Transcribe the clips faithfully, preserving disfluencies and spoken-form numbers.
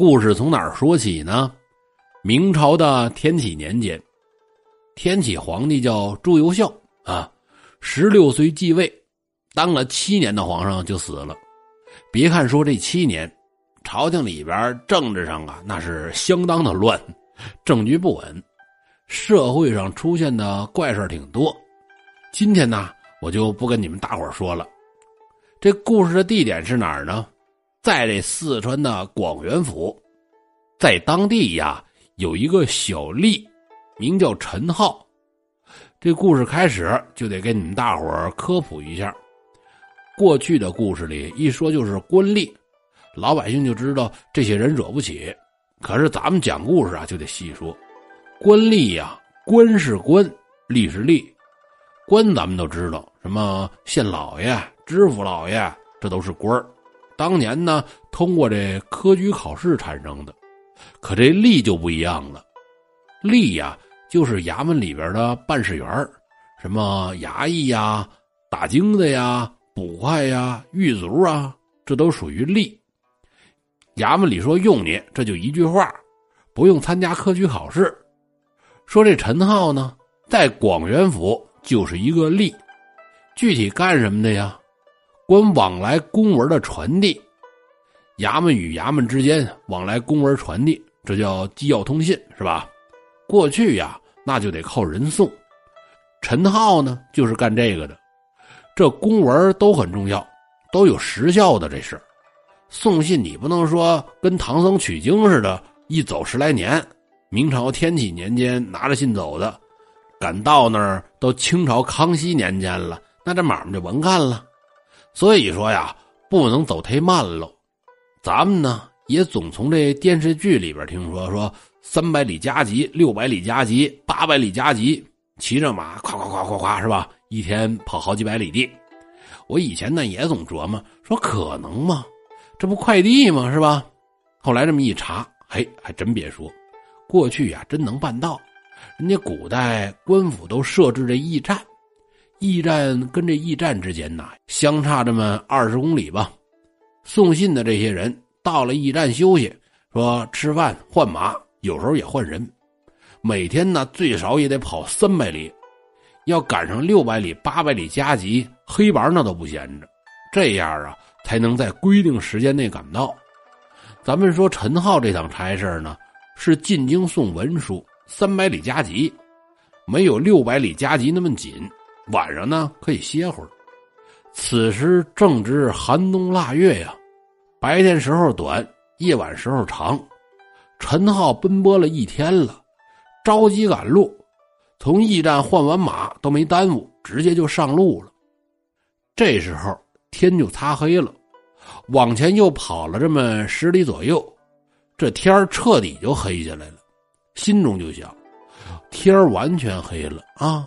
故事从哪儿说起呢？明朝的天启年间，天启皇帝叫朱由校啊， 十六岁继位，当了七年的皇上就死了。别看说这七年，朝廷里边政治上啊，那是相当的乱，政局不稳，社会上出现的怪事挺多。今天呢，我就不跟你们大伙说了。这故事的地点是哪儿呢？在这四川的广元府，在当地呀有一个小吏，名叫陈浩。这故事开始就得给你们大伙儿科普一下。过去的故事里一说就是官吏，老百姓就知道这些人惹不起。可是咱们讲故事啊，就得细说。官吏呀，官是官，吏是吏。官咱们都知道，什么县老爷、知府老爷，这都是官儿。当年呢，通过这科举考试产生的。可这吏就不一样了，吏呀。就是衙门里边的办事员，什么衙役呀、打更的呀、捕快呀、狱卒啊，这都属于吏。衙门里说用你，这就一句话，不用参加科举考试。说这陈浩呢，在广元府就是一个吏，具体干什么的呀？管往来公文的传递，衙门与衙门之间往来公文传递，这叫机要通信，是吧？过去呀，那就得靠人送。陈浩呢，就是干这个的。这公文都很重要，都有时效的这事。送信你不能说跟唐僧取经似的，一走十来年。明朝天启年间拿着信走的，赶到那儿都清朝康熙年间了，那这买卖就甭干了。所以说呀，不能走忒慢喽。咱们呢，也总从这电视剧里边听说说。三百里加急，六百里加急，八百里加急，骑着马，夸夸夸夸夸，是吧？一天跑好几百里地。我以前呢也总琢磨，说可能吗？这不快递吗？是吧？后来这么一查，嘿，还真别说，过去呀、啊、真能办到。人家古代官府都设置这驿站，驿站跟这驿站之间呢相差这么二十公里吧。送信的这些人到了驿站休息，说吃饭换马。有时候也换人，每天呢最少也得跑三百里，要赶上六百里、八百里加急，黑白那都不闲着。这样啊，才能在规定时间内赶到。咱们说陈浩这趟差事呢，是进京送文书，三百里加急，没有六百里加急那么紧。晚上呢可以歇会儿。此时正值寒冬腊月呀，白天时候短，夜晚时候长。陈浩奔波了一天了，着急赶路，从驿站换完马都没耽误，直接就上路了。这时候天就擦黑了，往前又跑了这么十里左右，这天彻底就黑下来了。心中就想，天完全黑了啊，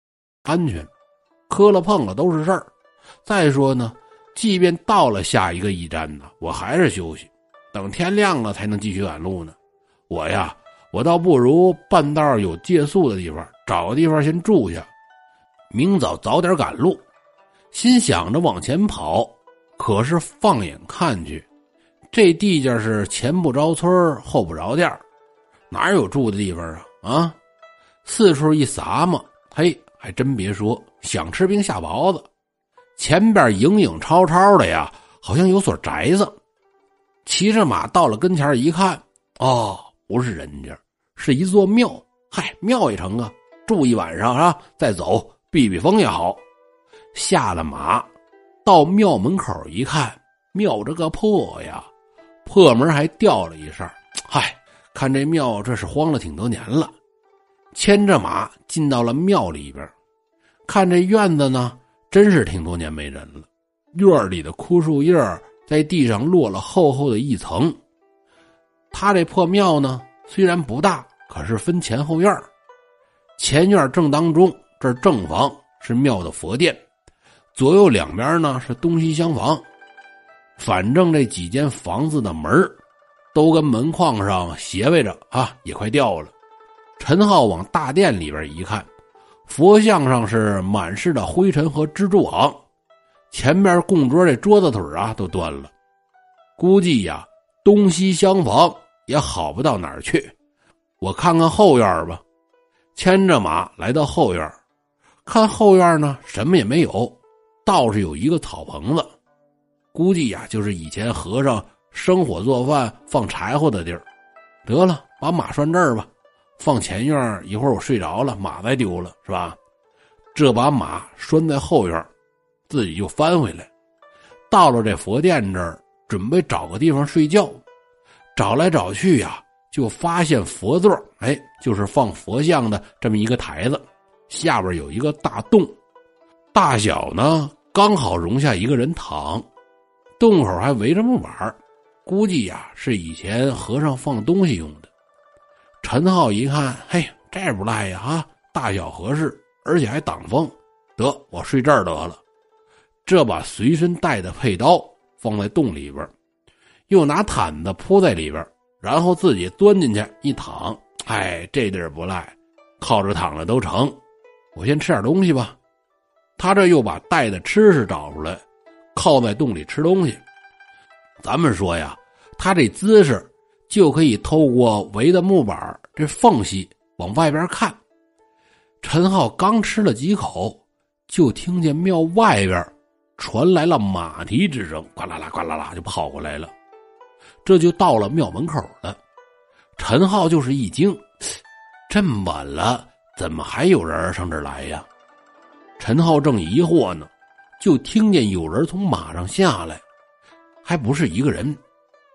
安全，磕了碰了都是事儿。再说呢，即便到了下一个驿站呢，我还是休息，等天亮了才能继续赶路呢。我呀，我倒不如半道有借宿的地方，找个地方先住下，明早早点赶路。心想着往前跑，可是放眼看去，这地界是前不着村后不着店，哪有住的地方啊？啊，四处一撒嘛，嘿，还真别说，想吃冰下雹子。前边影影绰绰的呀，好像有所宅子。骑着马到了跟前一看，哦，不是人家，是一座庙。嗨，庙也成啊，住一晚上啊，再走避避风也好。下了马，到庙门口一看，庙这个破呀，破门还掉了一扇。嗨，看这庙这是荒了挺多年了。牵着马进到了庙里边，看这院子呢，真是挺多年没人了，院里的枯树叶在地上落了厚厚的一层。他这破庙呢，虽然不大，可是分前后院，前院正当中，这是正房，是庙的佛殿，左右两边呢是东西厢房。反正这几间房子的门都跟门框上斜位着啊，也快掉了。陈浩往大殿里边一看，佛像上是满是的灰尘和蜘蛛网，前边供桌这桌子腿啊都断了。估计呀、啊，东西厢房也好不到哪儿去。我看看后院吧。牵着马来到后院，看后院呢什么也没有，倒是有一个草棚子，估计呀、啊、就是以前和尚生火做饭放柴火的地儿。得了，把马拴这儿吧，放前院，一会儿我睡着了马再丢了是吧。这把马拴在后院，自己就翻回来，到了这佛殿这儿，准备找个地方睡觉。找来找去呀、啊，就发现佛座，哎，就是放佛像的这么一个台子，下边有一个大洞，大小呢刚好容下一个人躺，洞口还围着木板，估计呀、啊、是以前和尚放东西用的。陈浩一看，嘿，这不赖呀啊，大小合适，而且还挡风，得，我睡这儿得了。这把随身带的佩刀放在洞里边，又拿毯子铺在里边，然后自己钻进去一躺，哎，这地儿不赖，靠着躺着都成。我先吃点东西吧。他这又把带的吃食找出来，靠在洞里吃东西。咱们说呀，他这姿势就可以透过围的木板这缝隙往外边看。陈浩刚吃了几口，就听见庙外边传来了马蹄之声，呱啦啦呱啦啦就跑过来了。这就到了庙门口了。陈浩就是一惊，这么晚了怎么还有人上这儿来呀？陈浩正疑惑呢，就听见有人从马上下来，还不是一个人，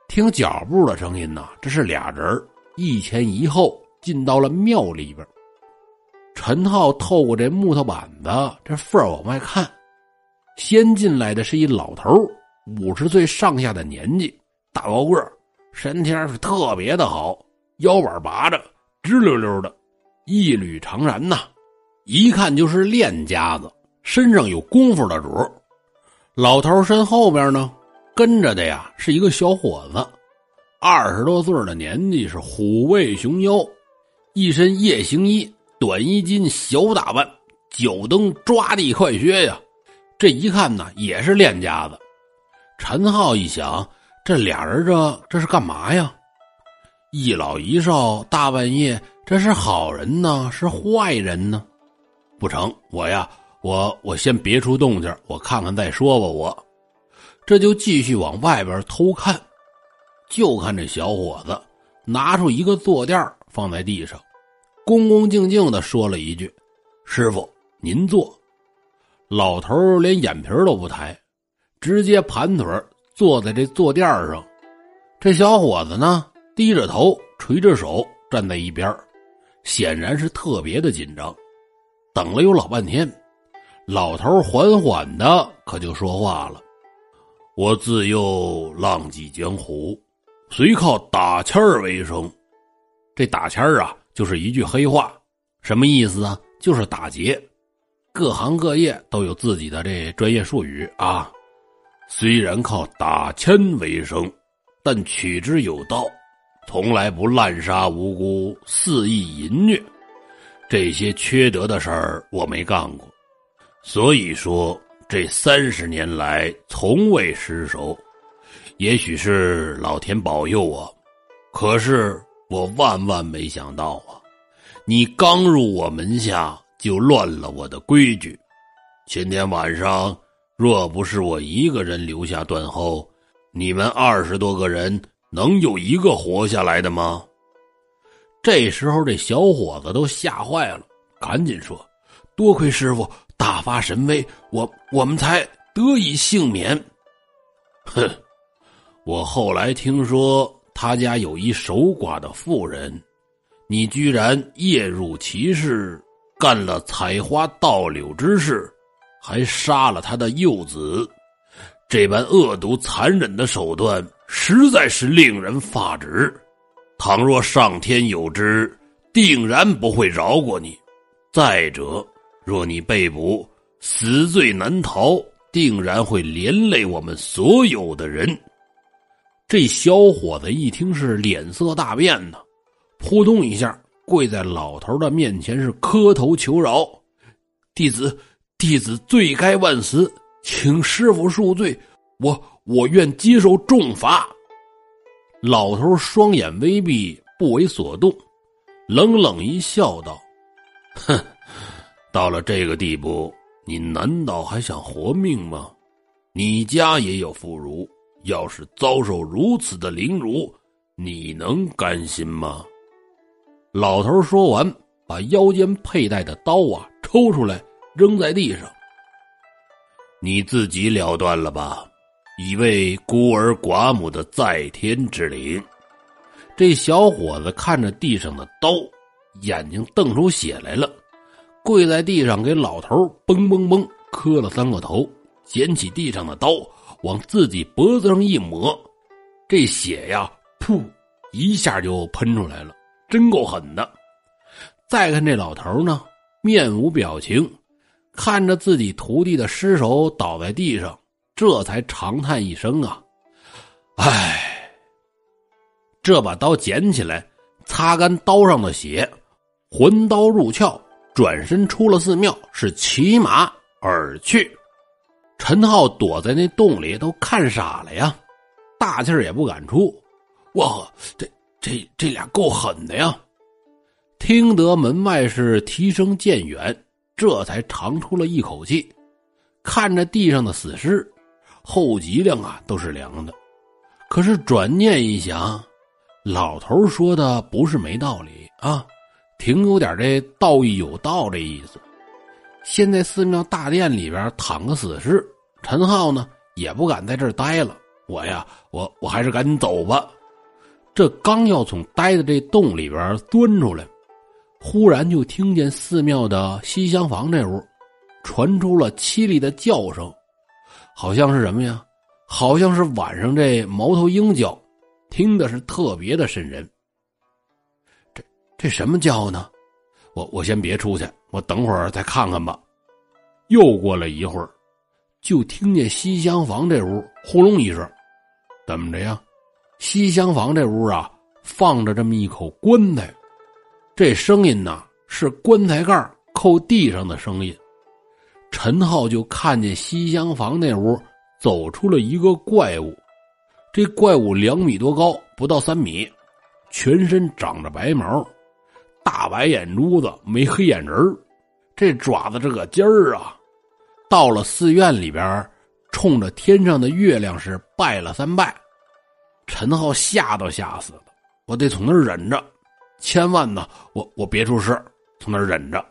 听脚步的声音呢、啊，这是俩人一前一后进到了庙里边。陈浩透过这木头板子这缝往外看，先进来的是一老头，五十岁上下的年纪，大高个儿，身体是特别的好，腰板拔着，直溜溜的，一缕长髯呐，一看就是练家子，身上有功夫的主。老头身后边呢，跟着的呀是一个小伙子，二十多岁的年纪，是虎背熊腰，一身夜行衣，短衣襟，小打扮，九蹬抓地快靴呀。这一看呢，也是练家子。陈浩一想，这俩人这这是干嘛呀？一老一少，大半夜，这是好人呢，是坏人呢？不成，我呀，我我先别出动静，我看看再说吧。我这就继续往外边偷看，就看这小伙子拿出一个坐垫放在地上，恭恭敬敬地说了一句：“师傅，您坐。”老头连眼皮都不抬，直接盘腿坐在这坐垫上。这小伙子呢，低着头，垂着手，站在一边，显然是特别的紧张。等了有老半天，老头缓缓的可就说话了：“我自幼浪迹江湖，随靠打签儿为生。”这打签儿啊，就是一句黑话，什么意思啊？就是打劫。各行各业都有自己的这专业术语啊。虽然靠打签为生，但取之有道，从来不滥杀无辜，肆意淫虐，这些缺德的事儿我没干过，所以说这三十年来从未失手。也许是老天保佑我，可是我万万没想到啊，你刚入我门下就乱了我的规矩。前天晚上，若不是我一个人留下断后，你们二十多个人能有一个活下来的吗？这时候这小伙子都吓坏了，赶紧说：“多亏师傅大发神威，我我们才得以幸免。”哼，我后来听说他家有一守寡的妇人，你居然夜入其室，干了采花盗柳之事，还杀了他的幼子，这般恶毒残忍的手段，实在是令人发指。倘若上天有知，定然不会饶过你。再者，若你被捕，死罪难逃，定然会连累我们所有的人。”这小伙子一听是脸色大变呢，扑通一下跪在老头的面前，是磕头求饶：“弟子弟子罪该万死，请师父恕罪，我我愿接受重罚。”老头双眼微闭，不为所动，冷冷一笑道：“哼，到了这个地步，你难道还想活命吗？你家也有妇孺，要是遭受如此的凌辱，你能甘心吗？”老头说完，把腰间佩戴的刀啊抽出来，扔在地上：“你自己了断了吧，以为孤儿寡母的在天之灵。”这小伙子看着地上的刀，眼睛瞪出血来了，跪在地上给老头蹦蹦蹦磕了三个头，捡起地上的刀往自己脖子上一抹，这血呀噗一下就喷出来了，真够狠的。再看这老头呢，面无表情，看着自己徒弟的尸首倒在地上，这才长叹一声啊：“唉。”这把刀捡起来，擦干刀上的血，魂刀入鞘，转身出了寺庙，是骑马而去。陈浩躲在那洞里都看傻了呀，大气儿也不敢出。哇，这这这俩够狠的呀！听得门外是啼声渐远，这才长出了一口气，看着地上的死尸，后脊梁啊都是凉的。可是转念一想，老头说的不是没道理啊，挺有点这道义有道这意思。现在寺庙大殿里边躺个死尸，陈浩呢也不敢在这儿待了，我呀我我还是赶紧走吧。这刚要从待的这洞里边钻出来，忽然就听见寺庙的西厢房这屋传出了凄厉的叫声，好像是什么呀？好像是晚上这猫头鹰叫，听的是特别的瘆人。这这什么叫呢？我我先别出去，我等会儿再看看吧。又过了一会儿，就听见西厢房这屋呼隆一声，怎么着呀？西厢房这屋啊，放着这么一口棺材，这声音呢是棺材盖扣地上的声音。陈浩就看见西厢房那屋走出了一个怪物，这怪物两米多高，不到三米，全身长着白毛，大白眼珠子，没黑眼仁，这爪子这个尖儿啊！到了寺院里边，冲着天上的月亮是拜了三拜。陈浩吓都吓死了，我得从那儿忍着，千万呢，我我别出事，从那儿忍着。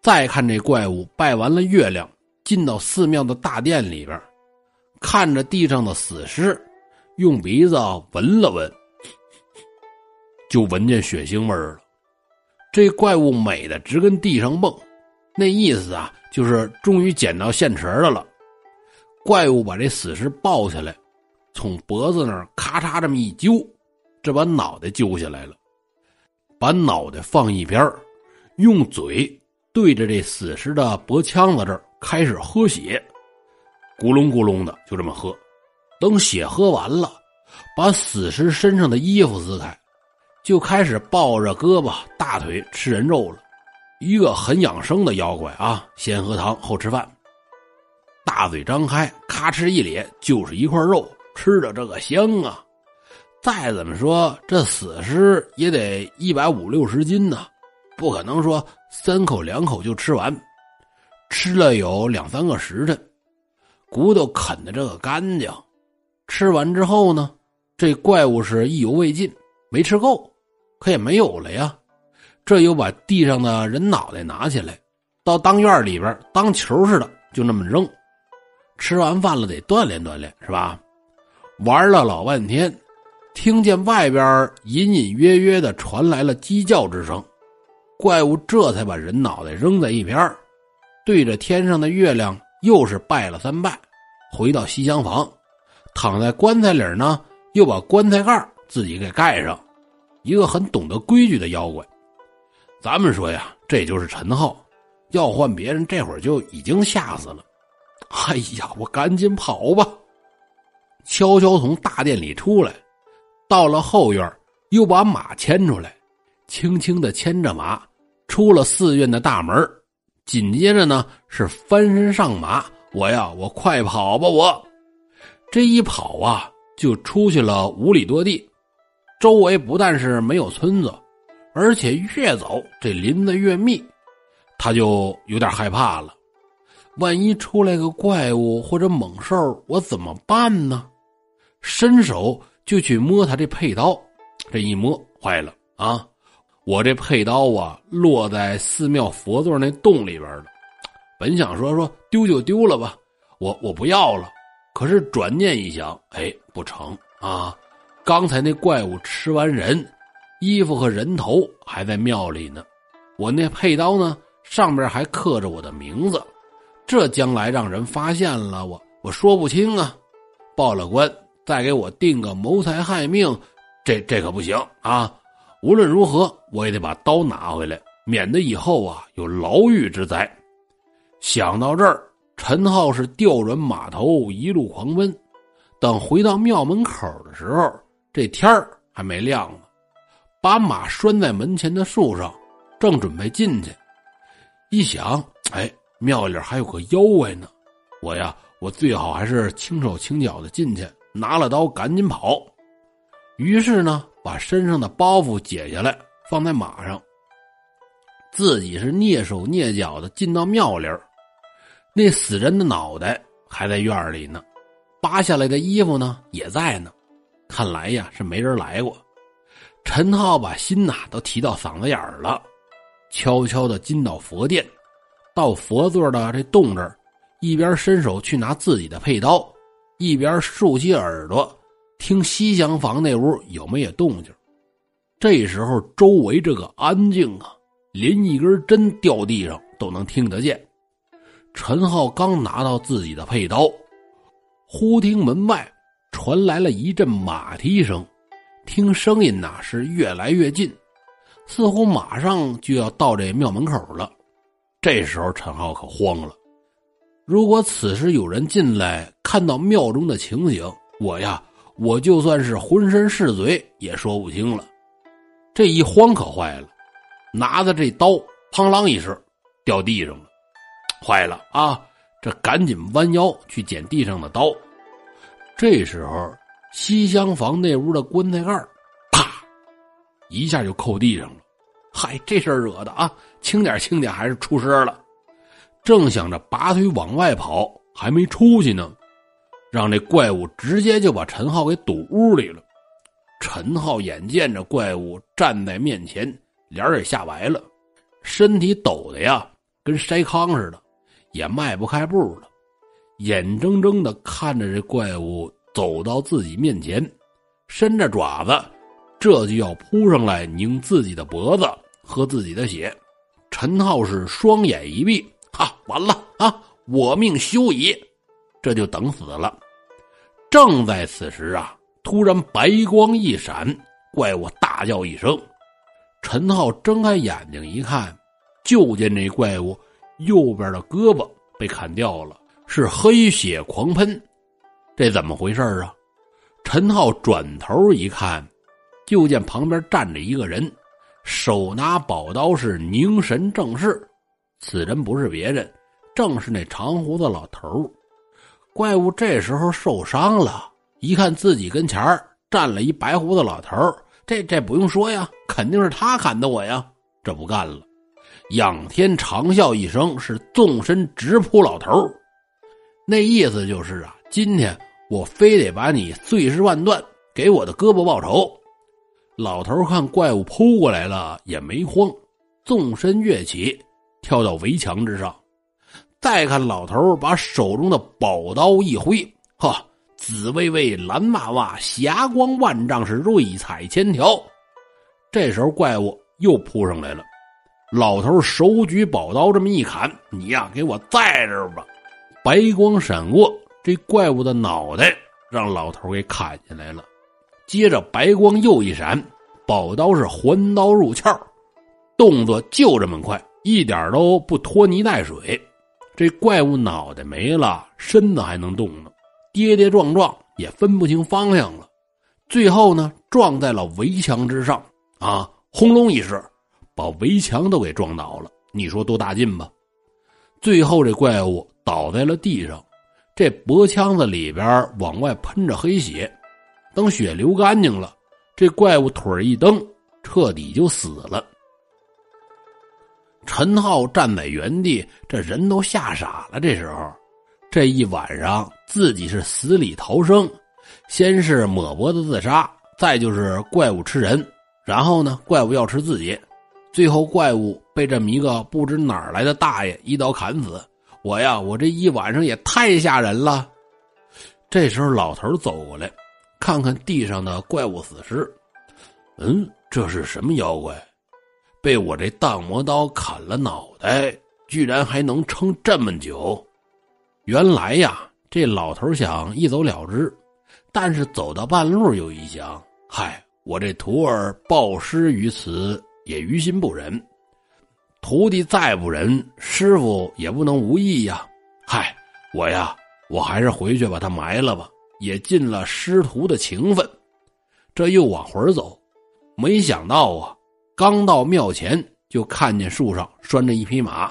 再看这怪物拜完了月亮，进到寺庙的大殿里边，看着地上的死尸，用鼻子闻了闻，就闻见血腥味儿了。这怪物美得直跟地上蹦，那意思啊就是终于捡到现成的了。怪物把这死尸抱起来，从脖子那儿咔嚓这么一揪，这把脑袋揪下来了，把脑袋放一边，用嘴对着这死尸的脖腔子这儿开始喝血，咕隆咕隆的就这么喝。等血喝完了，把死尸身上的衣服撕开，就开始抱着胳膊大腿吃人肉了，一个很养生的妖怪啊，先喝汤后吃饭。大嘴张开，咔哧一咧就是一块肉，吃的这个香啊！再怎么说这死尸也得一百五六十斤呢、啊，不可能说三口两口就吃完，吃了有两三个时辰，骨头啃的这个干净。吃完之后呢，这怪物是意犹未尽，没吃够，可也没有了呀。这又把地上的人脑袋拿起来，到当院里边当球似的就那么扔。吃完饭了得锻炼锻炼是吧？玩了老半天，听见外边隐隐约约的传来了鸡叫之声，怪物这才把人脑袋扔在一边，对着天上的月亮又是拜了三拜，回到西厢房，躺在棺材里呢，又把棺材盖自己给盖上，一个很懂得规矩的妖怪。咱们说呀，这就是陈浩，要换别人这会儿就已经吓死了。哎呀，我赶紧跑吧！悄悄从大殿里出来，到了后院又把马牵出来，轻轻地牵着马出了寺院的大门。紧接着呢是翻身上马，我呀我快跑吧我！这一跑啊就出去了五里多地，周围不但是没有村子，而且越走这林子越密，他就有点害怕了。万一出来个怪物或者猛兽，我怎么办呢？伸手就去摸他这佩刀，这一摸坏了啊！我这佩刀啊落在寺庙佛座那洞里边了。本想说说丢就丢了吧，我我不要了。可是转念一想，哎，不成啊！刚才那怪物吃完人，衣服和人头还在庙里呢。我那佩刀呢，上面还刻着我的名字。这将来让人发现了我，我说不清啊！报了官，再给我定个谋财害命，这这可不行啊！无论如何，我也得把刀拿回来，免得以后啊有牢狱之灾。想到这儿，陈浩是调转马头，一路狂奔。等回到庙门口的时候，这天儿还没亮呢。把马拴在门前的树上，正准备进去，一想，哎。庙里还有个妖怪呢，我呀我最好还是轻手轻脚的进去，拿了刀赶紧跑。于是呢把身上的包袱解下来放在马上，自己是蹑手蹑脚的进到庙里。那死人的脑袋还在院里呢，扒下来的衣服呢也在呢，看来呀是没人来过。陈浩把心呐、啊、都提到嗓子眼儿了，悄悄的进到佛殿，到佛座的这洞这儿，一边伸手去拿自己的佩刀，一边竖起耳朵听西厢房那屋有没有动静。这时候周围这个安静啊，连一根针掉地上都能听得见。陈浩刚拿到自己的佩刀，忽听门外传来了一阵马蹄声，听声音哪是越来越近，似乎马上就要到这庙门口了。这时候陈浩可慌了，如果此时有人进来看到庙中的情形，我呀我就算是浑身是罪也说不清了。这一慌可坏了，拿着这刀砰啷一声掉地上了。坏了啊，这赶紧弯腰去捡地上的刀。这时候西厢房那屋的棺材盖啪一下就扣地上了。嗨，这事儿惹的啊，轻点轻点还是出事了。正想着拔腿往外跑，还没出去呢，让这怪物直接就把陈浩给堵屋里了。陈浩眼见着怪物站在面前，脸也吓白了，身体抖的呀跟筛糠似的，也迈不开步了，眼睁睁的看着这怪物走到自己面前，伸着爪子这就要扑上来拧自己的脖子喝自己的血。陈浩是双眼一闭，啊，完了啊，我命休矣，这就等死了。正在此时啊，突然白光一闪，怪物大叫一声。陈浩睁开眼睛一看，就见这怪物右边的胳膊被砍掉了，是黑血狂喷。这怎么回事啊？陈浩转头一看，就见旁边站着一个人，手拿宝刀，是凝神正视。此人不是别人，正是那长胡子老头。怪物这时候受伤了，一看自己跟前儿站了一白胡子老头，这这不用说呀，肯定是他砍的我呀，这不干了。仰天长啸一声，是纵身直扑老头。那意思就是啊，今天我非得把你碎尸万段，给我的胳膊报仇。老头看怪物扑过来了也没慌，纵身跃起跳到围墙之上。再看老头把手中的宝刀一挥，呵，紫薇薇蓝娃娃霞光万丈，是瑞彩千条。这时候怪物又扑上来了，老头手举宝刀这么一砍，你呀给我在这儿吧。白光闪过，这怪物的脑袋让老头给砍下来了。接着白光又一闪，宝刀是还刀入鞘，动作就这么快，一点都不拖泥带水。这怪物脑袋没了，身子还能动呢，跌跌撞撞也分不清方向了，最后呢撞在了围墙之上啊！轰隆一声，把围墙都给撞倒了，你说多大劲吧。最后这怪物倒在了地上，这脖腔子里边往外喷着黑血，等血流干净了，这怪物腿一蹬，彻底就死了。陈浩站在原地，这人都吓傻了。这时候这一晚上自己是死里逃生，先是抹脖子自杀，再就是怪物吃人，然后呢怪物要吃自己，最后怪物被这么一个不知哪儿来的大爷一刀砍死。我呀，我这一晚上也太吓人了。这时候老头走过来，看看地上的怪物死尸，嗯，这是什么妖怪？被我这大魔刀砍了脑袋，居然还能撑这么久。原来呀，这老头想一走了之，但是走到半路又一想，嗨，我这徒儿报师于此，也于心不忍。徒弟再不仁，师傅也不能无义呀。嗨，我呀，我还是回去把他埋了吧，也尽了师徒的情分。这又往回走，没想到啊，刚到庙前就看见树上拴着一匹马，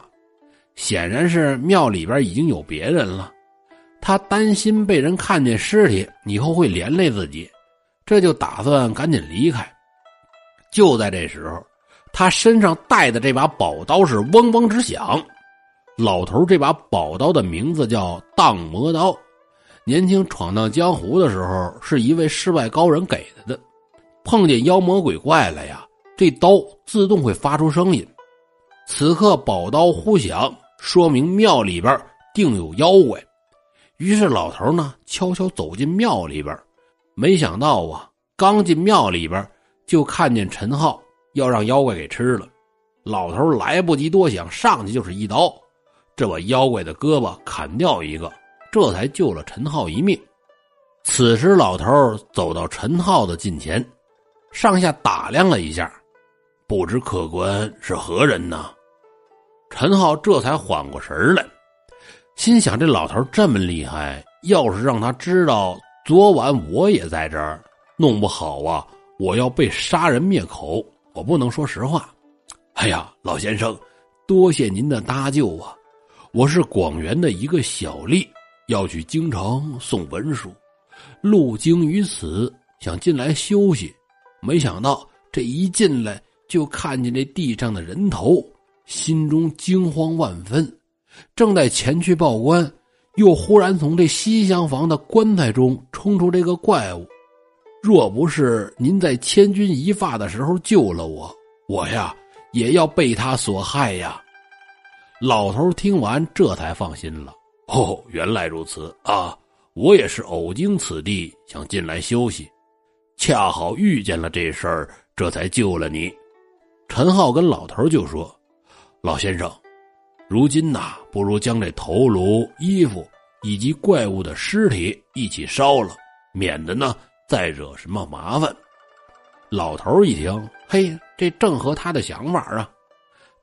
显然是庙里边已经有别人了。他担心被人看见尸体以后会连累自己，这就打算赶紧离开。就在这时候，他身上带的这把宝刀是嗡嗡直响。老头这把宝刀的名字叫荡魔刀，年轻闯荡江湖的时候是一位世外高人给他的，碰见妖魔鬼怪了呀，这刀自动会发出声音。此刻宝刀忽响，说明庙里边定有妖怪。于是老头呢悄悄走进庙里边，没想到啊，刚进庙里边就看见陈浩要让妖怪给吃了。老头来不及多想，上去就是一刀，这把妖怪的胳膊砍掉一个，这才救了陈浩一命。此时老头走到陈浩的近前，上下打量了一下，不知客官是何人呢？陈浩这才缓过神来，心想这老头这么厉害，要是让他知道昨晚我也在这儿，弄不好啊，我要被杀人灭口，我不能说实话。哎呀，老先生，多谢您的搭救啊，我是广元的一个小吏，要去京城送文书，路经于此，想进来休息，没想到这一进来就看见这地上的人头，心中惊慌万分，正在前去报官，又忽然从这西厢房的棺材中冲出这个怪物。若不是您在千钧一发的时候救了我，我呀也要被他所害呀。老头听完这才放心了，哦，原来如此啊，我也是偶经此地，想进来休息，恰好遇见了这事儿，这才救了你。陈浩跟老头就说，老先生，如今呐、啊，不如将这头颅、衣服以及怪物的尸体一起烧了，免得呢再惹什么麻烦。老头一听，嘿，这正合他的想法啊。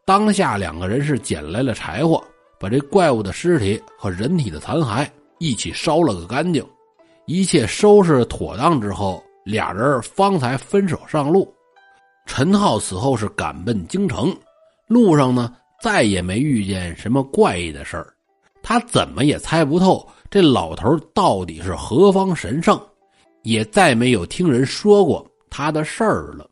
当下两个人是捡来了柴火，把这怪物的尸体和人体的残骸一起烧了个干净。一切收拾妥当之后，俩人方才分手上路。陈浩此后是赶奔京城，路上呢再也没遇见什么怪异的事儿。他怎么也猜不透这老头到底是何方神圣，也再没有听人说过他的事儿了。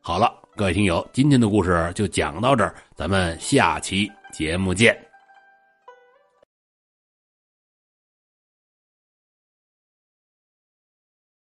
好了，各位听友，今天的故事就讲到这儿，咱们下期节目见。